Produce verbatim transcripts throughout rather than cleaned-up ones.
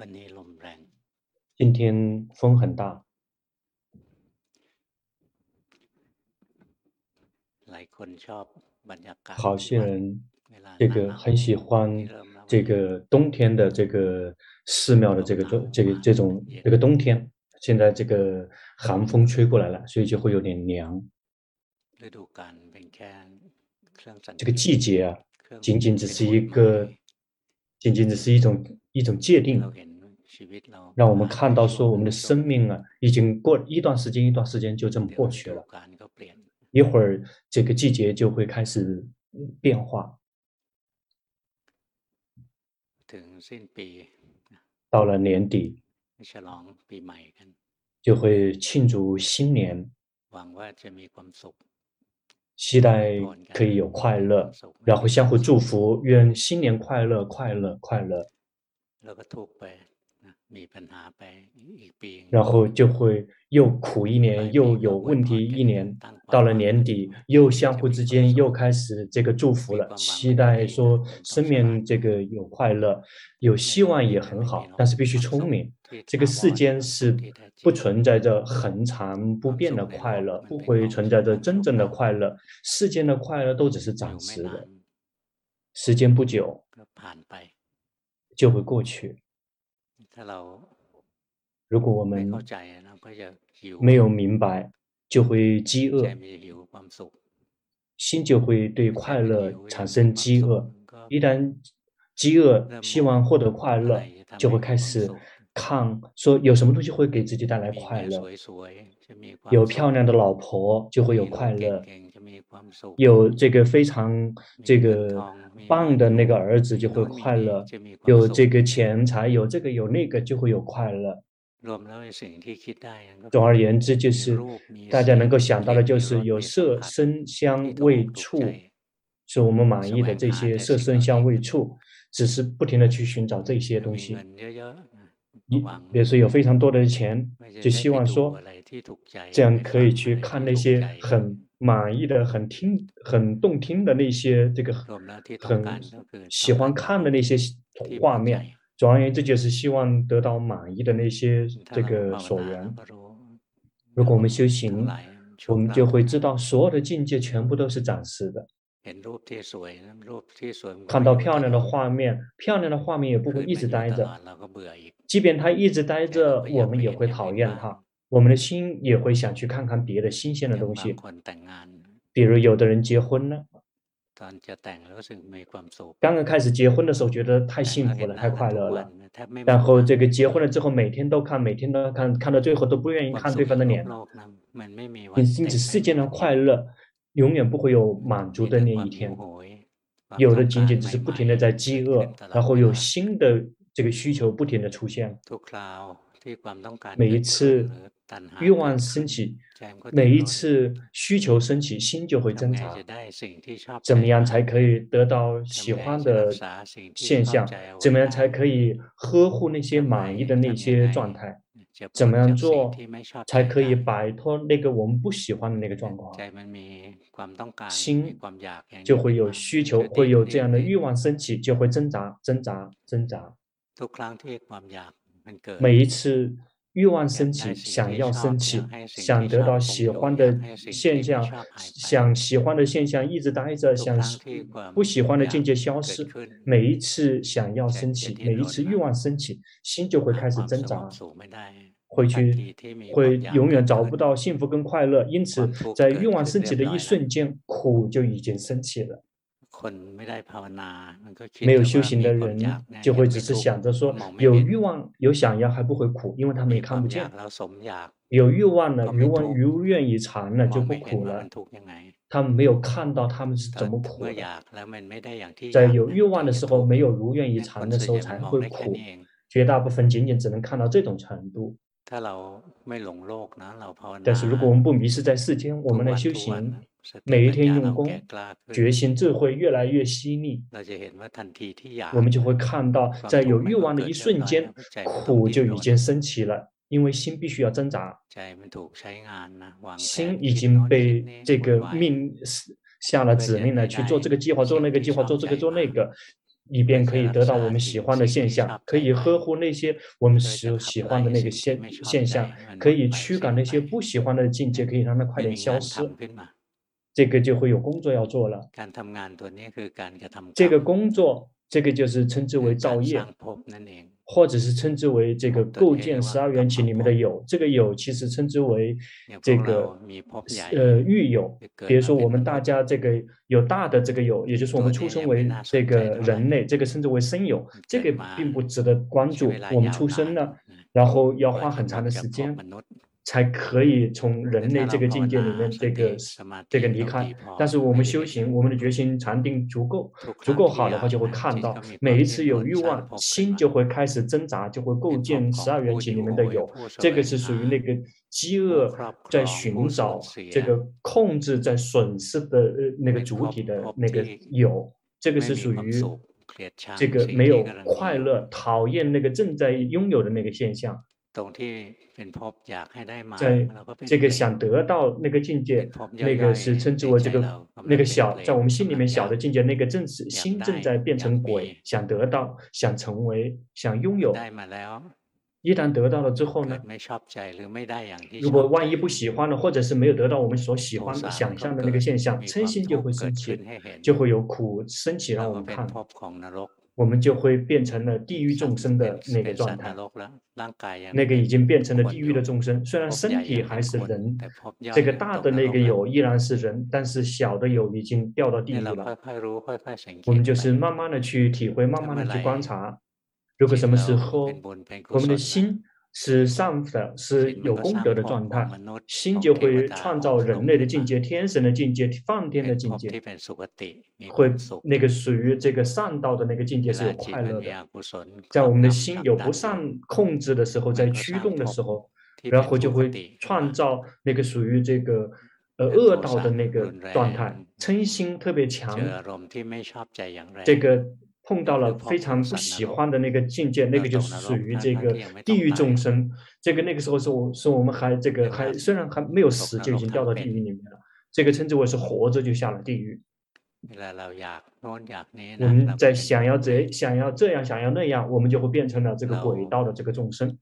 วันนี้ลมแรง今天风很大หลายคนชอบบรรยากาศ好些人这个很喜欢这个冬天的这个寺庙的这个这个这种这个冬天现在这个寒风吹过来了所以就会有点凉这个季节啊仅仅只是一个仅仅只是一种一种界定让我们看到说我们的生命啊已经过一段时间一段时间就这么过去了一会儿这个季节就会开始变化到了年底就会庆祝新年期待可以有快乐然后相互祝福愿新年快乐快乐快乐然后就会又苦一年又有问题一年到了年底又相互之间又开始这个祝福了期待说生命这个有快乐有希望也很好但是必须聪明这个世间是不存在着恒常不变的快乐不会存在着真正的快乐世间的快乐都只是暂时的时间不久就会过去如果我们没有明白就会饥饿心就会对快乐产生饥饿一旦饥饿希望获得快乐就会开始看说有什么东西会给自己带来快乐有漂亮的老婆就会有快乐有这个非常这个棒的那个儿子就会快乐有这个钱财有这个有那个就会有快乐总而言之就是大家能够想到的就是有色声香味触是我们满意的这些色声香味触只是不停的去寻找这些东西比如说有非常多的钱就希望说这样可以去看那些很满意的很听很动听的那些这个很喜欢看的那些画面总而言之就是希望得到满意的那些这个所缘如果我们修行我们就会知道所有的境界全部都是暂时的看到漂亮的画面漂亮的画面也不会一直待着即便它一直待着我们也会讨厌它我们的心也会想去看看别的新鲜的东西比如有的人结婚了刚刚开始结婚的时候觉得太幸福了太快乐了然后这个结婚了之后每天都看每天都看看到最后都不愿意看对方的脸因此世间的快乐永远不会有满足的那一天有的仅仅只是不停的在饥饿然后有新的这个需求不停的出现每一次欲望升起每一次需求升起心就会挣扎怎么样才可以得到喜欢的现象怎么样才可以呵护那些满意的那些状态怎么样做才可以摆脱那个我们不喜欢的那个状况心就会有需求会有这样的欲望升起就会挣扎挣扎挣扎每一次欲望升起想要升起想得到喜欢的现象想喜欢的现象一直待着想不喜欢的境界消失每一次想要升起每一次欲望升起心就会开始挣扎会去会永远找不到幸福跟快乐因此在欲望升起的一瞬间苦就已经升起了没有修行的人就会只是想着说有欲望有想要还不会苦因为他们也看不见有欲望了如果如愿以偿了就不苦了他们没有看到他们是怎么苦的在有欲望的时候没有如愿以偿的时候才会苦绝大部分仅仅只能看到这种程度但是如果我们不迷失在世间我们来修行每一天用功决心智慧越来越犀利我们就会看到在有欲望的一瞬间苦就已经升起了因为心必须要挣扎心已经被这个命下了指令来去做这个计划做那个计划做这个做那个以便可以得到我们喜欢的现象，可以呵护那些我们所喜欢的那个现现象，可以驱赶那些不喜欢的境界，可以让它快点消失。这个就会有工作要做了。这个工作，这个就是称之为造业，或者是称之为这个构建十二缘起里面的有。这个有其实称之为这个呃欲有。比如说我们大家这个有大的这个有，也就是我们出生为这个人类，这个称之为生有。这个并不值得关注，我们出生了，然后要花很长的时间才可以从人类这个境界里面这个这个离开。但是我们修行，我们的决心禅定足够足够好的话，就会看到每一次有欲望，心就会开始挣扎，就会构建十二缘起里面的有。这个是属于那个饥饿在寻找这个控制在损失的那个主体的那个有。这个是属于这个没有快乐，讨厌那个正在拥有的那个现象。在这个想得到那个境界，那个是称之为这个那个小，在我们心里面小的境界，那个正是心正在变成鬼，想得到，想成为，想拥有。一旦得到了之后呢，如果万一不喜欢了，或者是没有得到我们所喜欢的想象的那个现象，嗔心就会升起，就会有苦升起让我们看，我们就会变成了地狱众生的那个状态，那个已经变成了地狱的众生。虽然身体还是人，这个大的那个有依然是人，但是小的有已经掉到地狱了。我们就是慢慢的去体会，慢慢的去观察。如果什么时候我们的心是上的，是有功德的状态，心就会创造人类的境界、天神的境界、梵天的境界，会那个属于这个上道的那个境界是有快乐的。在我们的心有不善控制的时候，在驱动的时候，然后就会创造那个属于这个呃恶道的那个状态，嗔心特别强，这个碰到了非常不喜欢的那个境界，那个就是属于这个地狱众生。这个那个时候是我是我们还这个还虽然还没有死，就已经掉到地狱里面了。这个称之为是活着就下了地狱。我们在想要这想要这样想要那样，我们就会变成了这个鬼道的这个众生。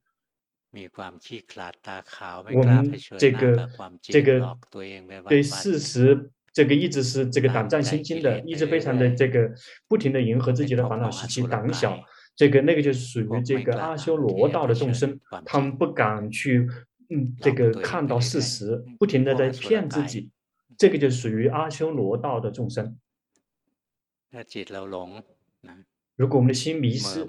我们这个这个对事实。这个一直是这个胆战心惊的，一直非常的这个不停的迎合自己的烦恼习气，胆小。这个那个就是属于这个阿修罗道的众生，他们不敢去嗯这个看到事实，不停的在骗自己，这个就属于阿修罗道的众生。如果我们的心迷失，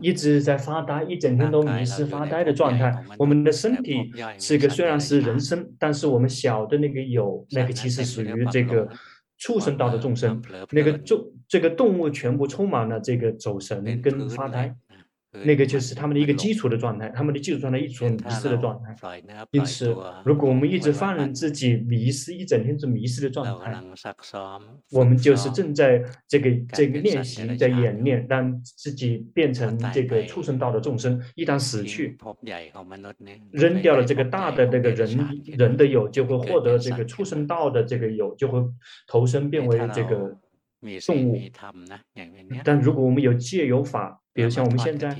一直在发呆，一整天都迷失发呆的状态，我们的身体是个虽然是人身，但是我们小的那个有那个其实属于这个畜生道的众生，那个这个动物全部充满了这个走神跟发呆，那个就是他们的一个基础的状态，他们的基础状态一直迷失的状态。因此如果我们一直放任自己迷失，一整天是迷失的状态，我们就是正在这个这个练习，在演练让自己变成这个畜生道的众生。一旦死去，扔掉了这个大的这个人人的有，就会获得这个畜生道的这个有，就会投身变为这个动物。但如果我们有戒有法，比如像我们现在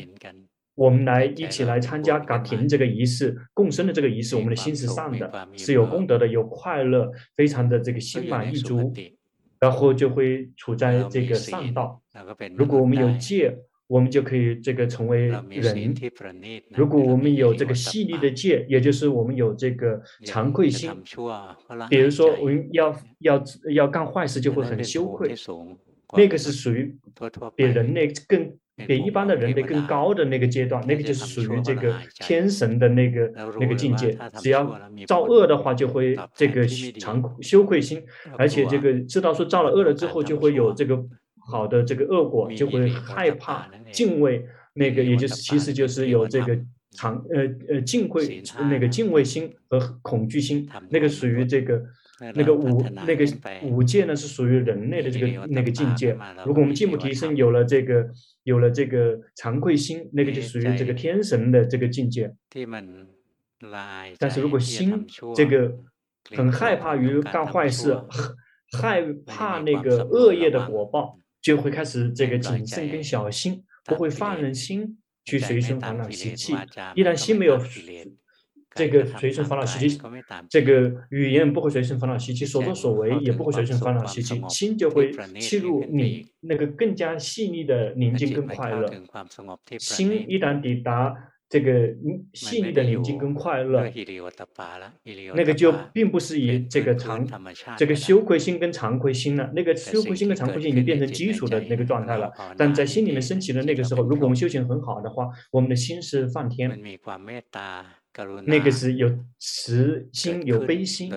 我们来一起来参加噶廷这个仪式，共生的这个仪式，我们的心是上的，是有功德的，有快乐，非常的这个心满意足，然后就会处在这个上道。如果我们有戒，我们就可以这个成为人。如果我们有这个细腻的戒，也就是我们有这个惭愧心，比如说我们要要要干坏事就会很羞愧，那个是属于比人类更比一般的人类更高的那个阶段，那个就是属于这个天神的那个那个境界。只要造恶的话，就会这个羞愧心，而且这个知道说造了恶了之后就会有这个好的这个恶果，就会害怕敬畏，那个也就是其实就是有这个常呃呃敬畏那个敬畏心和恐惧心，那个属于这个那个五那个五戒呢是属于人类的这个那个境界。如果我们进一步提升，有了这个有了这个惭愧心，那个就属于这个天神的这个境界。但是如果心这个很害怕于干坏事，害怕那个恶业的果报，就会开始这个谨慎跟小心，不会放任心去随顺烦恼习气。一旦心没有这个随顺烦恼习气，这个语言不会随顺烦恼习气，所作所为也不会随顺烦恼习气，心就会进入你那个更加细腻的宁静跟快乐。心一旦抵达这个细腻的宁静跟快乐，那个就并不是以这个常这个羞愧心跟惭愧心了，那个羞愧心跟惭愧心已经变成基础的那个状态了。但在心里面升起的那个时候，如果我们修行很好的话，我们的心是梵天，那个是有慈心有悲心，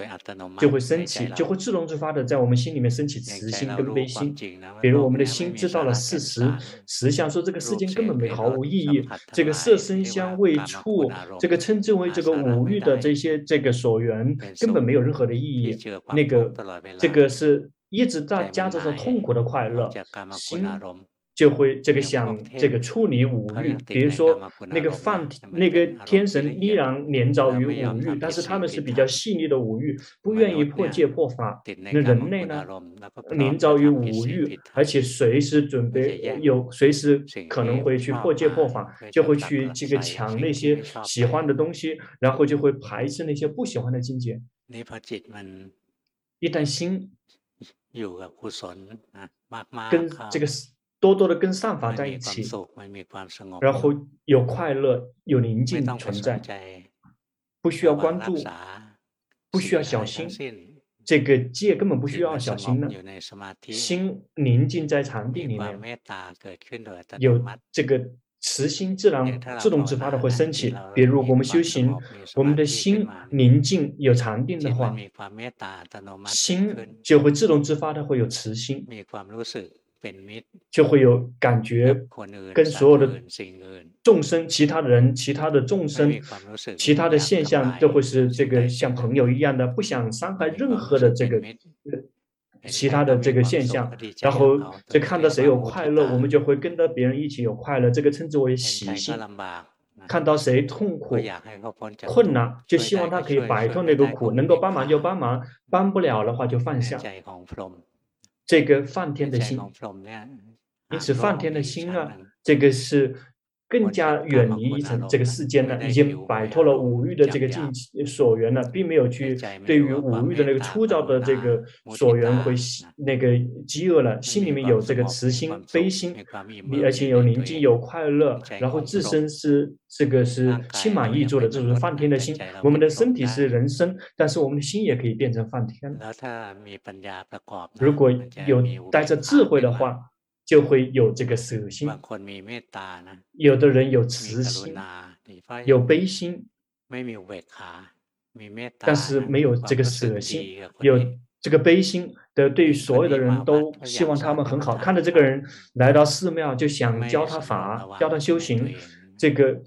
就会升起，就会自动自发的在我们心里面升起慈心跟悲心。比如我们的心知道了事实实相，说这个世间根本没毫无意义，这个色身香味触，这个称之为这个五欲的这些这个所缘根本没有任何的意义，那个这个是一直在夹着痛苦的快乐，心就会这个想这个处理五欲。比如说那个梵那个天神依然连着于五欲，但是他们是比较细腻的五欲，不愿意破戒破法。那人类呢，连着于五欲，而且随时准备有随时可能会去破戒破法，就会去这个抢那些喜欢的东西，然后就会排斥那些不喜欢的境界。一旦心跟这个多多的跟善法在一起，然后有快乐有宁静存在，不需要关注，不需要小心，这个戒根本不需要小心呢。心宁静在禅定里面，有这个慈心自然自动自发的会升起。比如我们修行，我们的心宁静有禅定的话，心就会自动自发的会有慈心，就会有感觉跟所有的众生其他的人其他的众生其他的现象都会是这个像朋友一样的，不想伤害任何的这个其他的这个现象。然后就看到谁有快乐，我们就会跟着别人一起有快乐，这个称之为喜性。看到谁痛苦困难，就希望他可以摆脱那个苦，能够帮忙就帮忙，帮不了的话就放下，这个梵天的心。因此梵天的心啊，这个是更加远离一层这个世间了，已经摆脱了五欲的这个境所缘了，并没有去对于五欲的那个粗糙的这个所缘会那个饥饿了。心里面有这个慈心悲心，而且有宁静有快乐，然后自身是这个是心满意足的，这种梵天的心。我们的身体是人身，但是我们的心也可以变成梵天。如果有带着智慧的话，就会有这个舍心，有的人有慈心有悲心，但是没有这个舍心，有这个悲心的，对于所有的人都希望他们很好，看到这个人来到寺庙就想教他法教他修行，这个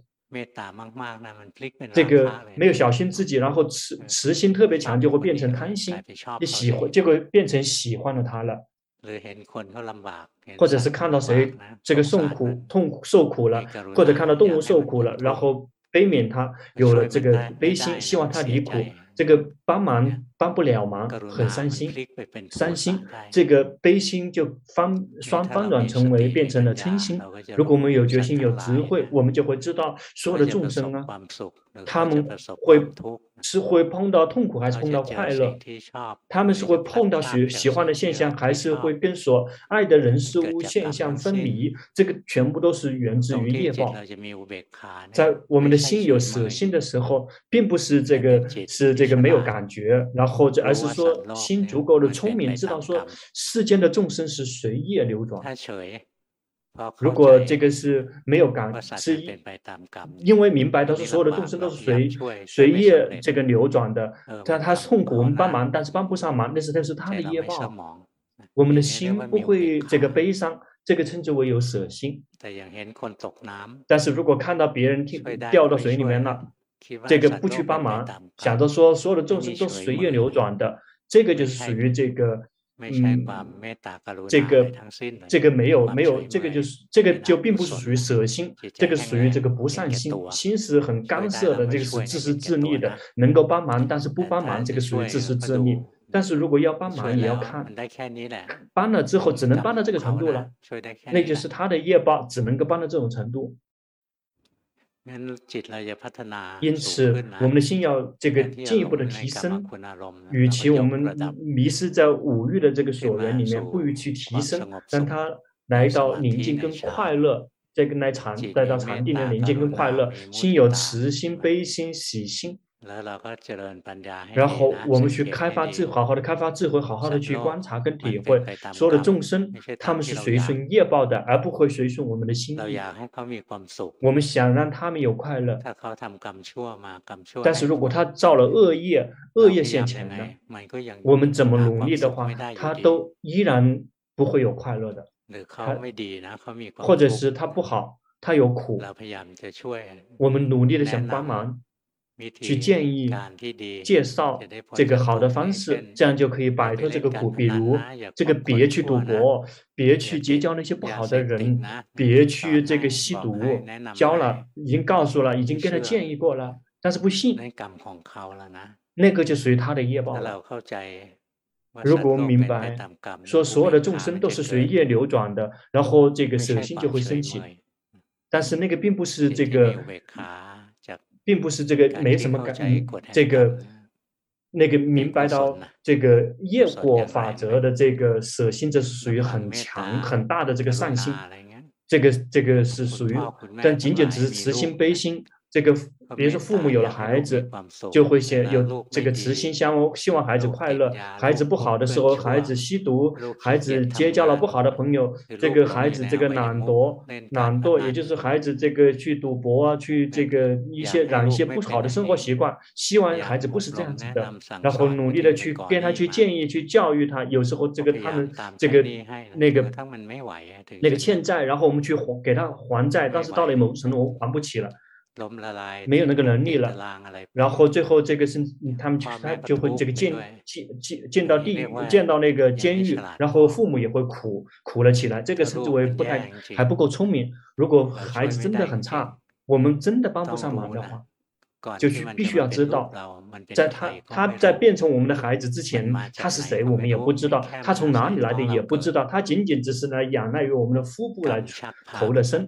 这个没有小心自己，然后慈慈心特别强，就会变成贪心，就喜欢就会变成喜欢了他了。或者是看到谁这个受苦痛苦受苦了，或者看到动物受苦了，然后悲悯他，有了这个悲心，希望他离苦，这个帮忙帮不了忙，很伤心伤心，这个悲心就翻双翻转成为变成了嗔心。如果我们有决心有智慧，我们就会知道所有的众生啊，他们会是会碰到痛苦还是碰到快乐，他们是会碰到喜喜欢的现象，还是会跟所爱的人事物现象分离，这个全部都是源自于业报。在我们的心有舍心的时候，并不是这个是这个没有感觉，然后而是说心足够的聪明，知道说世间的众生是随业流转。如果这个是没有感，是因为明白到是所有的众生都是随随业这个流转的，但他痛苦我们帮忙，但是帮不上忙，那是那是他的业报。我们的心不会这个悲伤，这个称之为有舍心。但是如果看到别人掉到水里面了，这个不去帮忙，想着说所有的众生都随业流转的，这个就是属于这个嗯，这个这个没有没有，这个就是这个就并不属于舍心，这个属于这个不善心。心是很干涉的，这个是自私自利的，能够帮忙但是不帮忙，这个属于自私自利。但是如果要帮忙也要看，帮了之后只能帮到这个程度了，那就是他的业报只能够帮到这种程度。因此我们的心要这个进一步的提升，与其我们迷失在五欲的这个所缘里面，不如去提升，让它来到宁静跟快乐，这个来禅来到禅定的宁静跟快乐。心有慈心、悲心、喜心，然后我们去开发智慧，好好的开发智慧，好好的去观察跟体会所有的众生，他们是随顺业报的，而不会随顺我们的心意。我们想让他们有快乐，但是如果他造了恶业，恶业现前的，我们怎么努力的话，他都依然不会有快乐的，或者是他不好，他有苦，我们努力的想帮忙，去建议介绍这个好的方式，这样就可以摆脱这个苦。比如这个别去赌博，别去结交那些不好的人，别去这个吸毒，教了已经告诉了，已经跟他建议过了，但是不信，那个就属于他的业报了。如果我们明白说所有的众生都是随业流转的，然后这个舍心就会升起，但是那个并不是这个并不是这个没什么感，这个那个明白到这个业果法则的这个舍心，这是属于很强很大的这个善心，这个这个是属于，但仅仅只是慈心悲心。这个比如说父母有了孩子，就会先有这个慈心，希望孩子快乐，孩子不好的时候，孩子吸毒，孩子结交了不好的朋友，这个孩子这个懒惰懒惰也就是孩子这个去赌博啊，去这个一些染一些不好的生活习惯，希望孩子不是这样子的，然后努力的去跟他去建议去教育他，有时候这个他们这个那个那个欠债，然后我们去给他还债，但是到了某程度还不起了，没有那个能力了，然后最后这个是他们就他就会这个见见见到地见到那个监狱，然后父母也会苦苦了起来。这个称之为不太还不够聪明。如果孩子真的很差，我们真的帮不上忙的话，就必须要知道，在他他在变成我们的孩子之前，他是谁我们也不知道，他从哪里来的也不知道，他仅仅只是来仰赖于我们的腹部来投了身。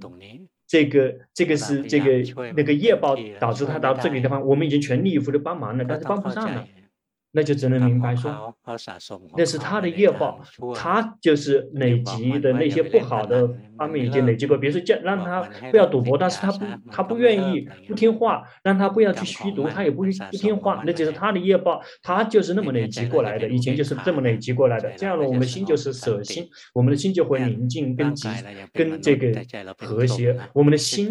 这个这个是这个那个业报导致他到这里的话，我们已经全力以赴的帮忙了，但是帮不上了，那就只能明白说那是他的业报，他就是累积的那些不好的方面已经累积过。比如说让他不要赌博，但是他不他不愿意不听话，让他不要去吸毒，他也不不听话，那就是他的业报，他就是那么累积过来的，以前就是这么累积过来的。这样的我们的心就是舍心，我们的心就会宁静跟跟这个和谐。我们的心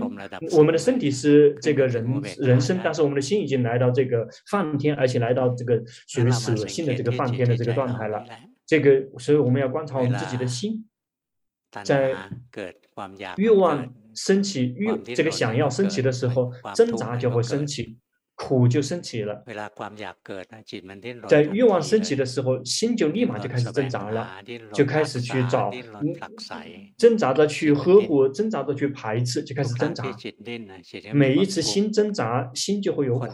我们的身体是这个人人生，但是我们的心已经来到这个梵天，而且来到这个属于舍心的这个梵天的这个状态了。这个所以我们要观察我们自己的心，在欲望升起欲这个想要升起的时候，挣扎就会升起，苦就升起了。在欲望升起的时候，心就立马就开始挣扎了，就开始去找挣扎的去呵护，挣扎的去排斥，就开始挣扎。每一次心挣扎，心就会有苦。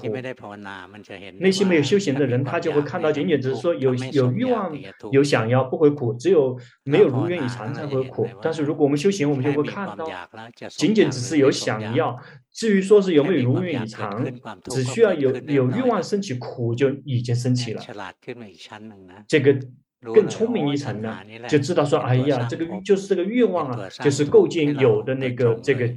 那些没有修行的人，他就会看到仅仅只是说有有欲望有想要不会苦，只有没有如愿以偿才会苦。但是如果我们修行，我们就会看到仅仅只是有想要，至于说是有没有如愿以偿，只需要有有欲望升起，苦就已经升起了。这个更聪明一层呢，就知道说，哎呀，这个就是这个欲望啊，就是构建有的那个这个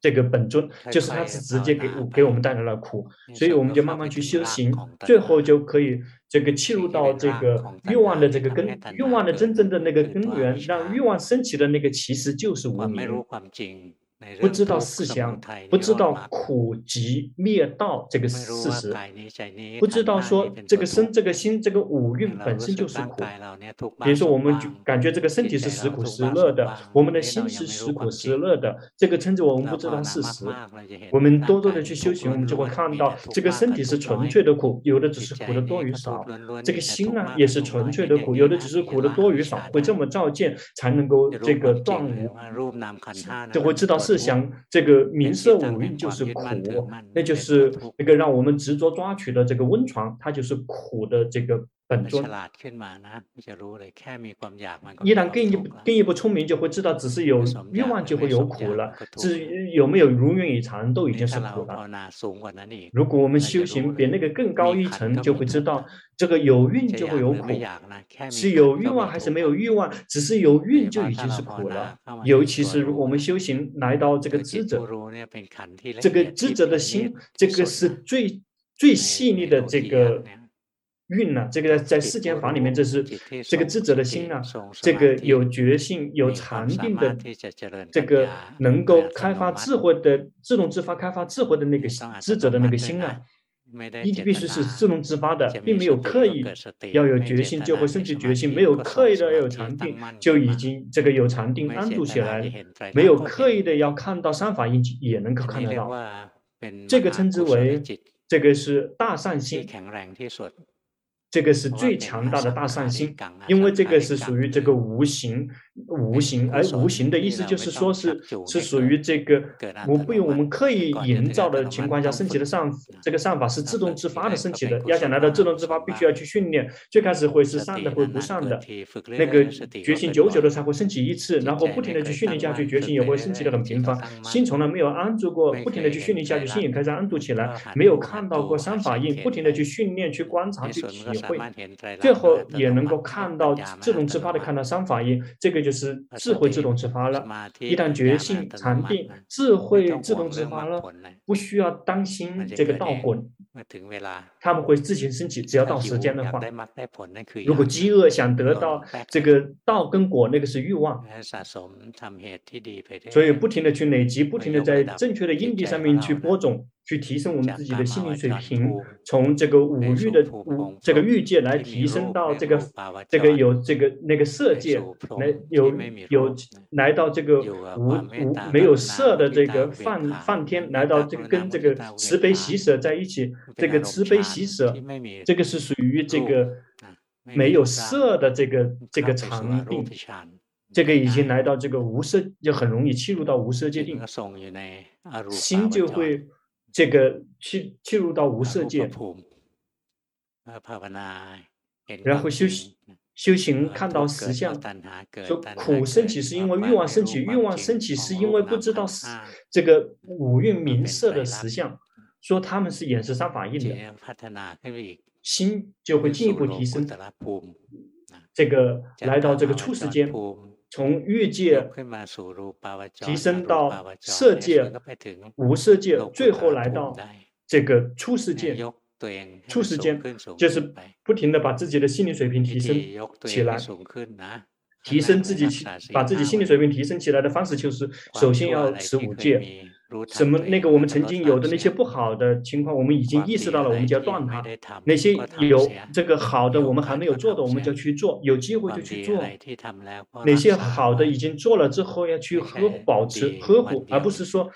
这个本尊，就是它是直接给给我们带来了苦，所以我们就慢慢去修行，最后就可以这个切入到这个欲望的这个根，欲望的真正的那个根源，让欲望升起的那个其实就是无明。不知道事相，不知道苦集灭道这个事实，不知道说这个身这个心这个五蕴本身就是苦。比如说我们感觉这个身体是时苦时乐的，我们的心是时苦时乐的，这个称之为我们不知道事实。我们多多的去修行，我们就会看到这个身体是纯粹的苦，有的只是苦的多与少。这个心呢、啊、也是纯粹的苦，有的只是苦的多与少，会这么照见才能够这个断无，就会知道是想这个名色五蕴就是苦，那就是那个让我们执着抓取的这个温床，它就是苦的这个本尊。一旦更一更一步聪明，就会知道，只是有欲望就会有苦了，只有没有如愿以偿都已经是苦了。如果我们修行比那个更高一层，就会知道这个有运就会有苦，是有欲望还是没有欲望，只是有运就已经是苦了。尤其是如果我们修行来到这个智者，这个智者的心，这个是最最细腻的这个。运呢、啊？这个在世间法里面，这是这个智者的心呢、啊，这个有觉性、有禅定的，这个能够开发智慧的、自动自发开发智慧的那个智者的那个心啊，必须是自动自发的，并没有刻意要有觉性就会升起觉性，没有刻意的要有禅定就已经这个有禅定安住起来，没有刻意的要看到三法印也能够看得到，这个称之为这个是大善心。这个是最强大的大善心，因为这个是属于这个无形，无形，而无形的意思就是说是是属于这个我不用我们刻意营造的情况下升起的善，这个善法是自动自发的升起的。要想来到自动自发，必须要去训练，最开始会是善的，会不善的，那个觉醒久久的才会升起一次，然后不停的去训练下去，觉醒也会升起的很频繁。心从来没有安住过，不停的去训练下去，心也开始安住起来，没有看到过三法印，不停的去训练、去观察、去体会。最后也能够看到自动自发的看到三法印，这个就是智慧自动自发了。一旦觉性禅定智慧自动自发了，不需要担心这个道果，他们会自行升起，只要到时间的话。如果饥饿想得到这个道跟果，那个是欲望，所以不停的去累积，不停的在正确的因地上面去播种，去提升我们自己的心灵水平，从这个五欲的五这个欲界来提升到这个这个有这个那个色界，来有有来到这个无无没有色的这个梵梵天，来到这个跟这个慈悲喜舍在一起，这个慈悲喜舍，这个是属于这个没有色的这个这个禅定，这个已经来到这个无色，就很容易切入到无色界定，心就会。这个去进入到无色界，然后修修行看到实相，说苦升起是因为欲望升起，欲望升起是因为不知道这个五蕴名色的实相，说他们是眼识三法印的，心就会进一步提升，这个来到这个初世间。从欲界提升到色界、无色界，最后来到这个出世界。出世界就是不停的把自己的心理水平提升起来，提升自己，把自己心理水平提升起来的方式就是，首先要持五戒。什么那个我们曾经有的那些不好的情况，我们已经意识到了，我们就要断它。那些有这个好的，我们还没有做的，我们就去做，有机会就去做。那些好的已经做了之后，要去呵护、保持、呵护，而不是说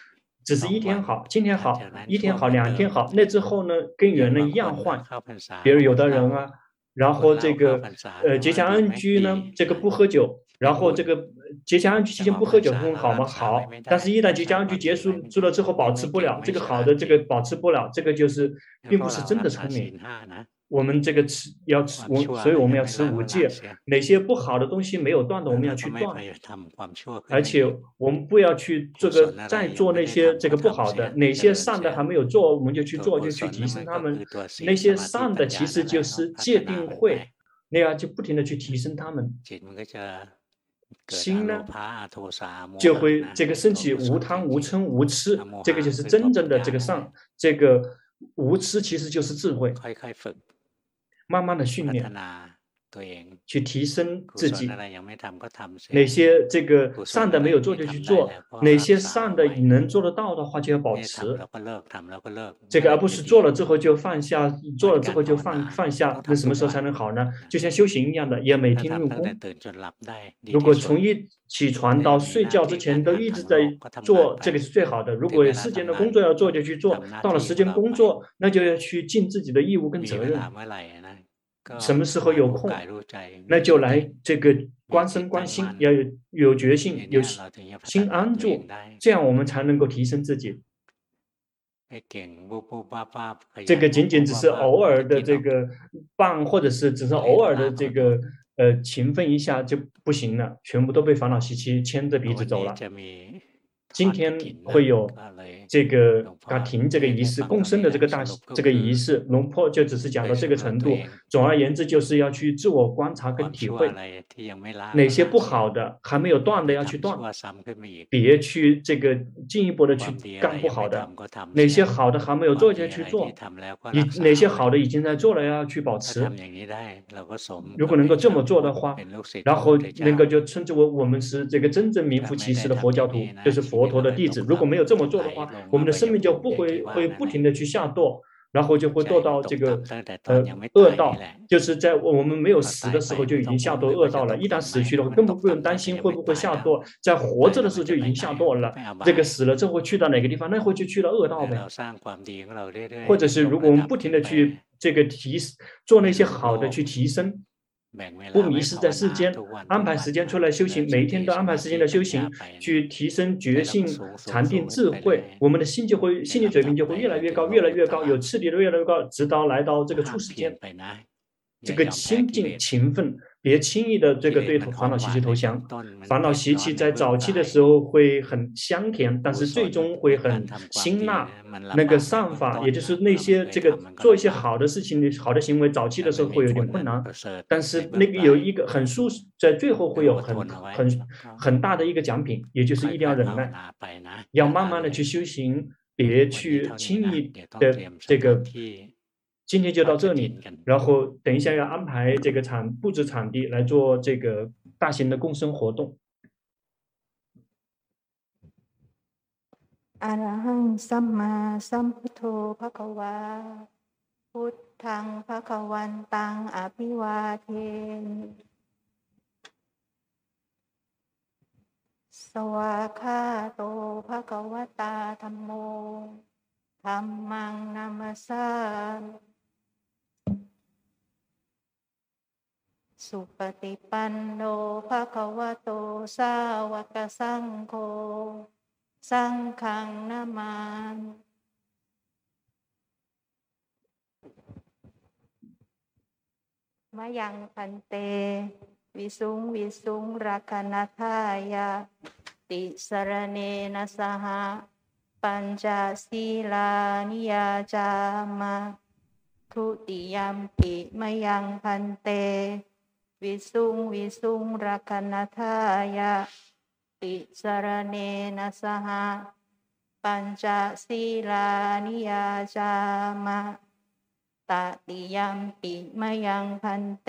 只是一天好、今天好、一天好、两天好。那之后呢，跟原来一样换。比如有的人啊，然后这个呃结下安居呢，这个不喝酒。然后这个结痂安居期间不喝酒很好吗？好，但是一旦结痂安居结束住了之后保持不了，这个好的这个保持不了，这个就是并不是真的聪明。我们这个吃要吃，所以我们要持五戒。哪些不好的东西没有断的，我们要去断。而且我们不要去这个再做那些这个不好的。哪些善的还没有做，我们就去做，就去提升他们。那些善的其实就是戒定慧，那样就不停的去提升他们。心呢就会这个升起无贪无嗔无痴，这个就是真正的这个上这个无痴，其实就是智慧，慢慢的训练去提升自己。哪些这个善的没有做就去做，哪些善的能做得到的话就要保持，这个而不是做了之后就放下，做了之后就放放下。那什么时候才能好呢？就像修行一样的，也每天用功。如果从一起床到睡觉之前都一直在做，这个是最好的。如果有时间的工作要做就去做，到了时间工作那就要去尽自己的义务跟责任。什么时候有空，那就来这个观身观心，要有有决心，有心安住，这样我们才能够提升自己。这个仅仅只是偶尔的这个棒，或者是只是偶尔的这个呃勤奋一下就不行了，全部都被烦恼习气牵着鼻子走了。今天会有这个噶廷这个仪式，共生的这个大这个仪式，龙婆就只是讲到这个程度。总而言之，就是要去自我观察跟体会，哪些不好的还没有断的要去断，别去这个进一步的去干不好的；哪些好的还没有做就去做，哪些好的已经在做了要去保持。如果能够这么做的话，然后能够就称之为我们是这个真正名副其实的佛教徒，就是佛。佛陀的弟子，如果没有这么做的话，我们的生命就不会会不停的去下堕，然后就会堕到这个呃恶道，就是在我们没有死的时候就已经下堕恶道了。一旦死去的话，根本不用担心会不会下堕，在活着的时候就已经下堕了。这个死了之后去到哪个地方，那会就去到恶道呗。或者是如果我们不停的去这个提做那些好的去提升。不迷失在世间，安排时间出来修行，每一天都安排时间来修行，去提升觉性、禅定、智慧，我们的心就会心理水平就会越来越高，越来越高，有次第的越来越高，直到来到这个出世间。这个心境勤奋，别轻易的这个对烦恼习气投降。烦恼习气在早期的时候会很香甜，但是最终会很辛辣。那个善法，也就是那些这个做一些好的事情、好的行为，早期的时候会有点困难，但是那个有一个很舒适，在最后会有很很很大的一个奖品，也就是一定要忍耐，要慢慢的去修行，别去轻易的这个。今天就到这里，然后等一下要安排这个场布置场地来做这个大型的共生活动。อะระหังสัมมาสัมพุทโธภะคะวาพุทธังภะคะวันตังอะภิวาเทมิสวากขาโตภะคะวะตาธัมโมธัมมังนามัสสามิสุปฏิปันโนภะคะวะโตสาวกสังโฆสังฆังนะมามิมะยังพันเตวิสุงวิสุงรักขณทายะติสรเนนะสหะปัญจศีลานิยาจามะทุติยัมปิมะยังพันเตวิสุงวิสุงรักขณทายะติสรเนนะสหะปัญจศีลานิยาจามะตติยัมปิมะยังพันเต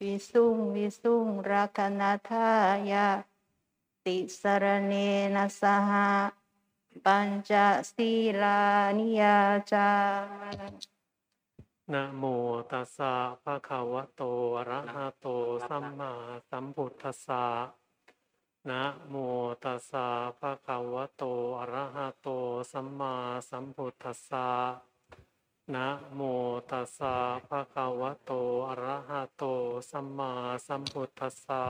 วิสุงวิสุงรักขณทายะติสรเนนะสหะปัญจศีลานิยาจามะนะโมตัสสะภะคะวะโตอะระหะโตสัมมาสัมพุทธัสสะนะโมตัสสะภะคะวะโตอะระหะโตสัมมาสัมพุทธัสสะนะโมตัสสะภะคะวะโตอะระหะโตสัมมาสัมพุทธัสสะ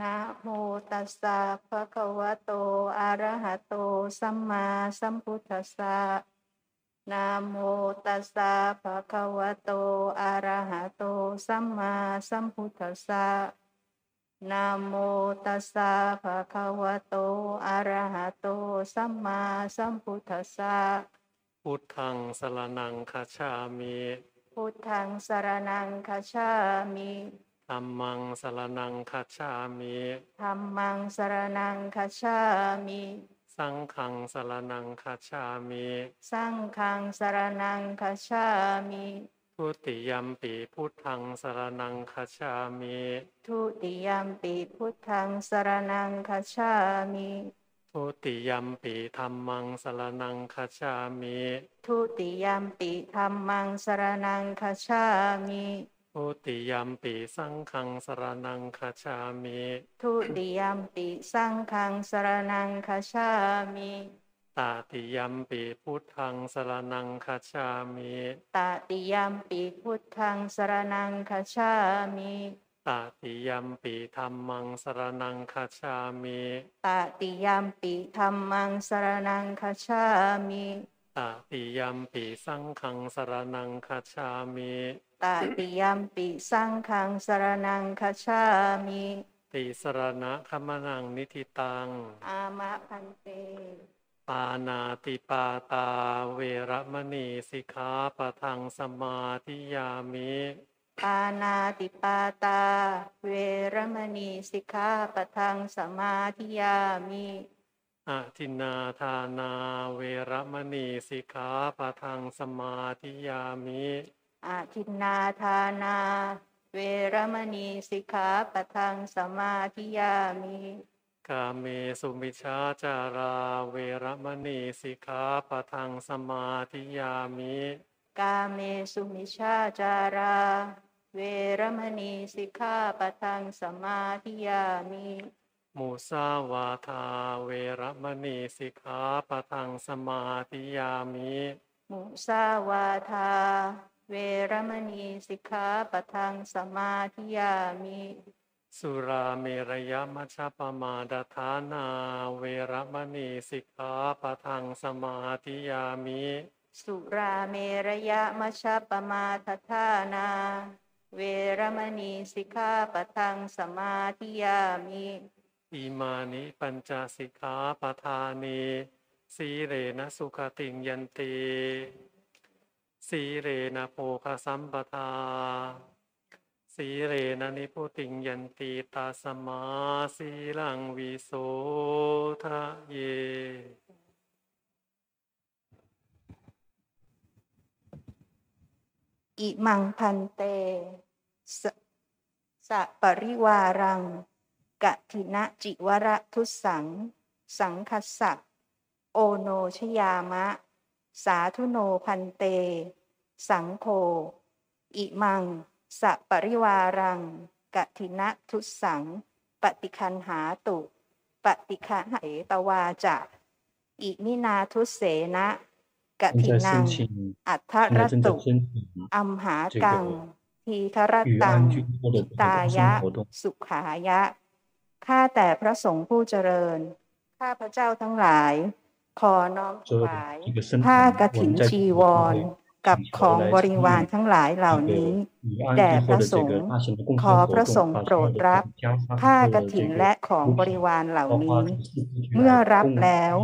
นะโมตัสสะภะคะวะโตอะระหะโตสัมมาสัมพุทธัสสะนะโมตัสสะภะคะวะโตอะระหะโตสัมมาสัมพุทธัสสะนะโมตัสสะภะคะวะโตอะระหะโตสัมมาสัมพุทธัสสะพุทธังสรณังคัจฉามิพุทธังสรณังคัจฉามิธัมมังสรณังคัจฉามิธัมมังสรณังคัจฉามิสังฆังสรณังคัจฉามิสังฆังสรณังคัจฉามิทุติยัมปิพุทธังสรณังคัจฉามิทุติยัมปิพุทธังสรณังคัจฉามิทุติยัมปิธัมมังสรณังคัจฉามิทุติยัมปิธัมมังสรณังคัจฉามิทุติยัมปิสังฆังสรณังคัจฉามิทุติยัมปิสังฆังสรณังคัจฉามิตติยัมปิพุทธังสรณังคัจฉามิตติยัมปิพุทธังสรณังคัจฉามิ ตติยัมปิธัมมังสรณังคัจฉามิตติยัมปิธัมมังสรณังคัจฉามิตติยัมปิสังฆังสรณังคัจฉามิตติยัมปิสังฆังสรณังคัจฉามิติสรณคัมมนังนิทิตังอามะพันเตปานาติปาตาเวรมณีสิกขาปะทังสมาธิยามิปานาติปาตาเวรมณีสิกขาปะทังสมาธิยามิอะทินนาทานาเวรมณีสิกขาปะทังสมาธิยามิอะทินนาทานาเวรมณีสิกขาปะทังสมาธิยามิกาเมสุมิชฌาจาราเวรมณีสิกขาปะทังสมาธิยามิกาเมสุมิชฌาจาราเวรมณีสิกขาปะทังสมาธิยามิมุสาวาทาเวรมณีสิกขาปะทังสมาธิยามิมุสาวาทาเวรมณีสิกขาปะทังสมาธิยามิสุราเมรยมัชฌปมาทฐานาเวรมณีสิกขาปะทังสมาธิยามิสุราเมรยมัชฌปมาทฐานาเวรมณีสิกขาปะทังสมาธิยามิอิมานิปัญจสิกขาปะทานิสีเรนะสุขติงยันติสีเรนะโภคสัมปทาสีเรนะนิพุติงยันติตาสมาสีลังวิโสทะเยอิมังพันเตสสะปริวารังกทินะจิวระทุสังสังคัสสะโอโนชยามะสาธุโนพันเตสังโฆอิมังสะปริวารังกทินะทุสังปฏิคันหาตุปฏิคันเหตวาจะอิมินาทุเสนะกทินังอัฏฐรตุอัมหากังทีทรตังตายะสุขายะข้าแต่พระสงฆ์ผู้เจริญข้าพระเจ้าทั้งหลายขอน้อมถวายผ้ากฐินจีวรกับของบริวารทั้งหลายเหล่านี้แด่พระสงฆ์ขอพระสงฆ์โปรดรับผ้ากฐินและของบริวารเหล่านี้เมื่อรับแล้ว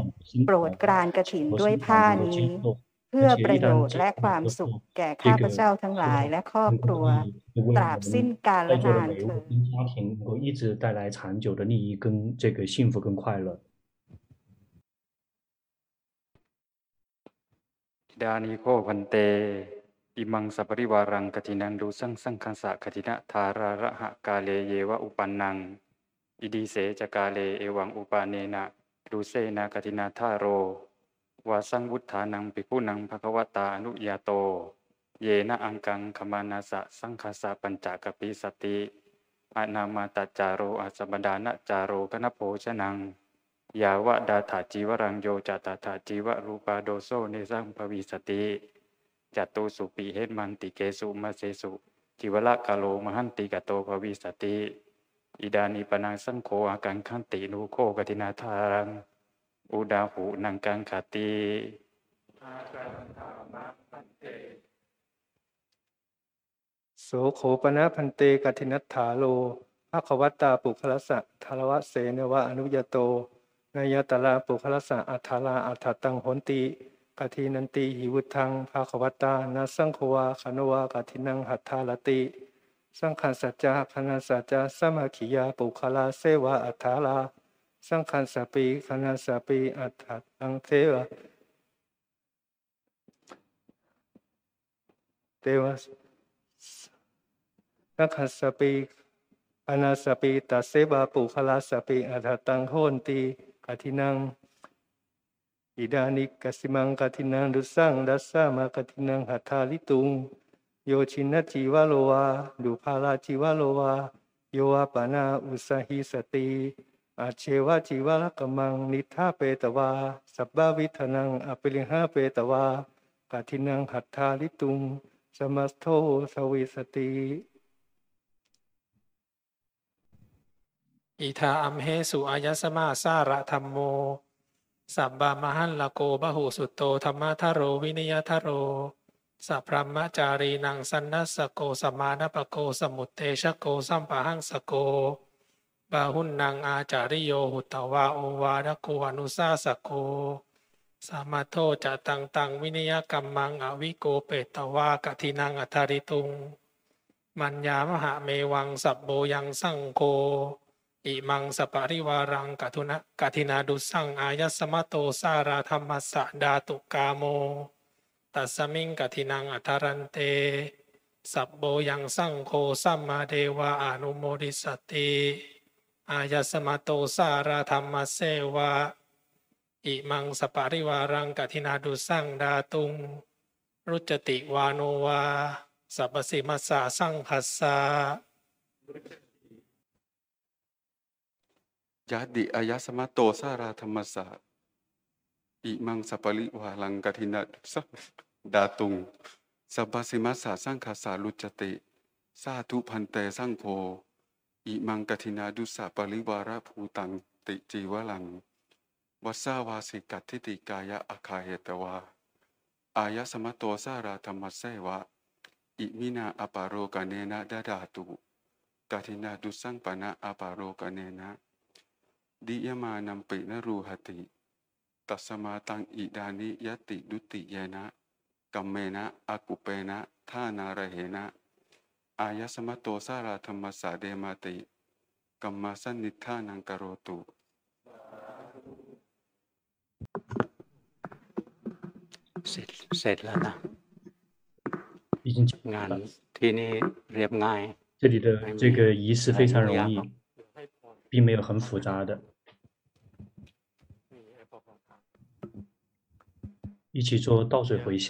โปรดกราลกฐินด้วยผ้านี้เพื่อประโยชน์และความสุขแก่ข้าพเจ้าทั้งหลายและครอบครัวตราบสิ้นกาลนานเถิด一直带来长久的利益跟这个幸福跟快乐ดานิโคพันเตอิมังสัพปริวารังกตินังดูสังสังคัสสะกตินะทาราระหะกาเลเยวะอุปันนังอิดิเสจกาเลเอวังอุปาเนนะดูเสนากตินาทาโรวาสังวุฒานังปิพุนังภควตาอนุยาโตเยนะอังกังขมานาสะสังคัสสะปัญจกปิสติอะนามาตจาโรอัสบดานะจาโรกนโภชนังยาวะดาถาจีวรังโยจัตถาจีวรูปาโดโซเนสังภวิสติจัตตุสุปิเหตมันติเกสุมาเสสุจิวละกะโลมหันติกะโตภวิสติอิดานิปนังสังโฆอากังขันตินูโคกตินาทารังอุดาหูนังกังขติอาการธรรมะพันเตโสโขปนะพันเตกตินัฏฐาโลภควตาปุคละสะทารวะเสนวะอนุยโตนายตลาปุคละสะอัฏฐาราอัฏฐตังหนติกตินันติหิวุทังภควตานัสสังโฆวาขโนวากตินังหัตถารติสังฆัสสะจาคณัสสะจาสมัคคียาปุคละเสวะอัฏฐาราสังคันสปีคณาสปีอัฏฐตังเทวะเทวะสังคันสปีคณาสปีตัสเสวะปุคลาสปีอัฏฐตังโหนติกทินังอิดานิกสิมังกทินังดุสังดัสสามากทินังหัตถาลิตุงโยชินะจีวโลวาดุภาลาจีวโลวาโยวาปานาอุสหิสติอาเชวะจีวะละกมังนิทาเปตวาสับบาวิธนังอภิลิหะเปตวากทินังหัตถาลิตุงสมัสโทสวิสติ อิทาอัมเหสุอายสมาสาระธรรมโมสับบามหัลลโกบะหุสุตโตธรรมทโรวินิยทโรสัพพมจารีนังสันนัสสโกสมานปโกสมุตเตชโกสัมปะหังสโกบาหุนนางอาจาริโยหุตวาโอวาระโกอนุสาสโกสามาโทจะตังตังวินิยกัมมังอวิโกเปตวากทินังอัทธริตุงมัญญามหะเมวังสัพโบยังสังโฆอิมังสปริวารังกทุนะกทินาดุสังอายัสสมโตสาราธรรมสะดาตุกาโมตัสสมิงกทินังอัทธรันเตสัพโบยังสังโฆสัมมาเทวะอนุโมทิสัตติอายัสสมโตสาราธรรมเสวะอิมังสปริวารังกทินาดุสังดาตุงรุจติวาโนวาสัพพสิมัสสะสังคัสสายะดิอายะสมะโตสาราธรรมสะอิมังสัปปริวารังกทินาสัพดาตุงสัพพสิมัสสะสังคัสสารุจติสาธุพันเตสังโฆอิมังกทินาดุสะปริวาระภูตังติจีวรังวัสสาวาสิกัตถิติกายะอคาเหตวาอายะสมะโตสาราธรรมเสวะอิมินาอปาโรกะเนนะดาดาตุกทินาดุสังปนะอปาโรกะเนนะดิยมานัมปินรูหติตัสมาตังอิดานิยติดุติเยนะกัมเมนะอากุเปนะท่านาระเหนะอายสมโตสาราธรรมสาเดมาติกัมมาสนิธานังกโรตุเสร็จเสร็จแล้วนะงานที่นี่เรียบง่าย这里的这个仪式非常容易并没有很复杂的，一起做倒水回向。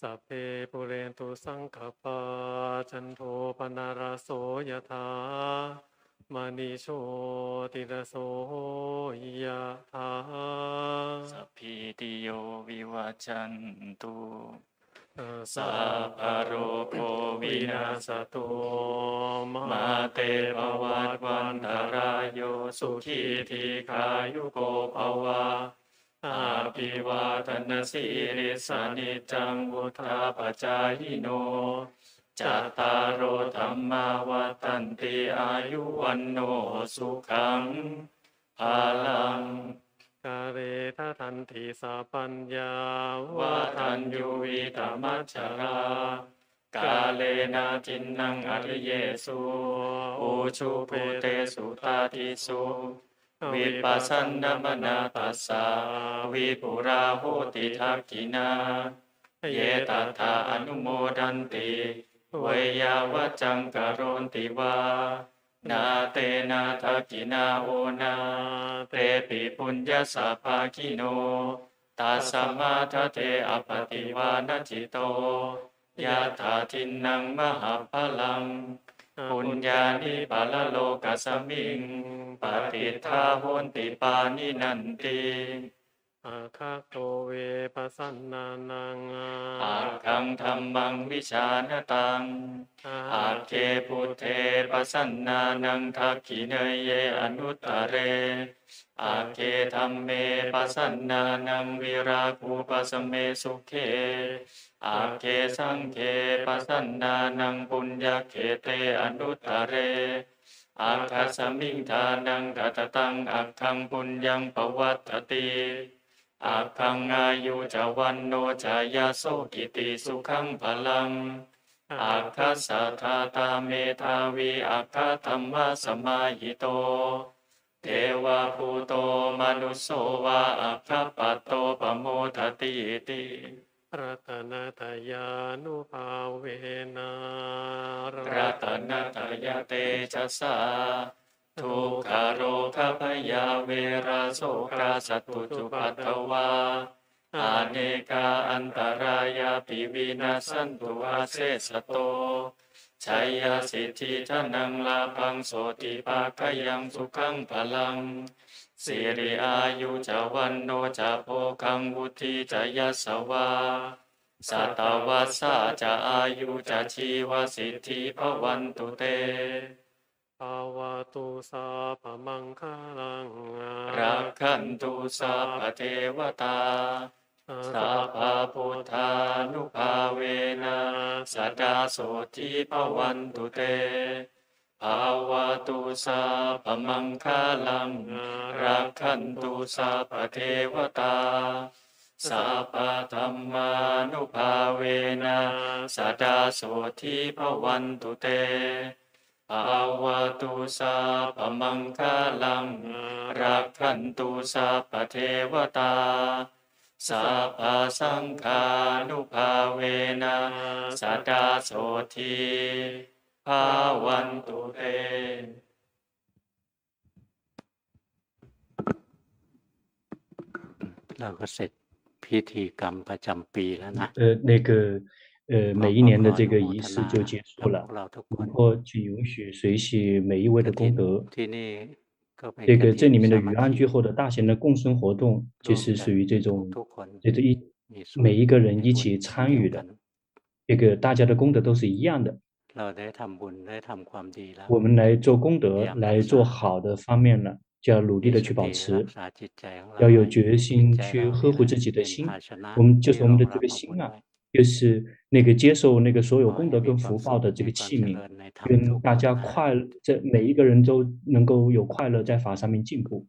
สัพเพปุเรนตุสังขปาจันโทปนาราโสยถามณีโชติระโสยถาสัพพิติโยวิวัจจันตุสัพพะโรโควินาศตุมาเตภวัตวันตรายโยสุขีทีขายุโกภวะอาภิวาทนาสิริสานิจังวุธาปจายิโนจัตตารโอธรรมาวทันติอายุวันโนสุขังภาลังกาเรทะทันติสัพพัญญาวาทัญญูวิตมัจฉรากาเลนะจินนังอริเยสุโอชุภูเตสุตาทิสุวิปัสสันนมนาตัสสาวิปุราโหติทักขินาเยตัทธาอนุโมทันติเวยาวจังกโรนติวานาเตนะทักขินาโอนาเตปิปุญญาสัพพะคิโนตัสมาทเทอปติวานจิโตยะถาทินนังมหาพลังปุญญานิปาลโลกัสสมิงปฏิทาโหติปานินันติอาคาโตเวปัสสนานังอาคังธัมมังวิชานตังอาเคพุทเทปัสสนานังทักขิเนเยอนุตตเรอาเคธัมเมปัสสนานังวิราคูปัสสเมสุเขอาเคสังเคปัสสนานังปุญญาเขเตอนุตตเรอาคาสมิงทานังกัตตังอักขังปุญญังปวัตติอักขังอายุจวันโนจายาโสกิติสุขังพลังอักขัสสะทาตาเมธาวีอักขะธัมมะสมาหิโตเทวะภูโตมนุสโสวะอักขะปัตโตปโมทติติรัตนตยานุภาเวนะรัตนตยเตชะสาทุกขโรคพยาเวราโสกาสัตตุจุปัตถวาอาเนกาอันตรายาปิวินาสันตุอาเสสโต Chaya siddhi dhanang labang soti pakayang sukhang palang Siri ayu javanno japokang uti jayasawa Satavasa ja ayu jachiva siddhi pavantu te Pavatu sapa mangkalang Rakhantu sapa devata Sapa Buddha Nupavena Sada Soti Pavantu Te Pavatu Sapa Mangkalam Rakhantu Sapa Devata Sapa Dhamma Nupavena Sada Soti Pavantu Te Pavatu Sapa Mangkalam Rakhantu Sapa Devata Sapa Sangha Nupavena Sada Soti Pavantu Te 呃，那个呃，每一年的这个仪式就结束了，然后去允许随喜每一位的功德。这个这里面的于安居后的大型的共生活动，就是属于这种，就是一每一个人一起参与的，这个大家的功德都是一样的。我们来做功德，来做好的方面了，就要努力的去保持，要有决心去呵护自己的心。我们就是我们的这个心啊，就是那个接受那个所有功德跟福报的这个器皿，跟大家快乐，这每一个人都能够有快乐在法上面进步。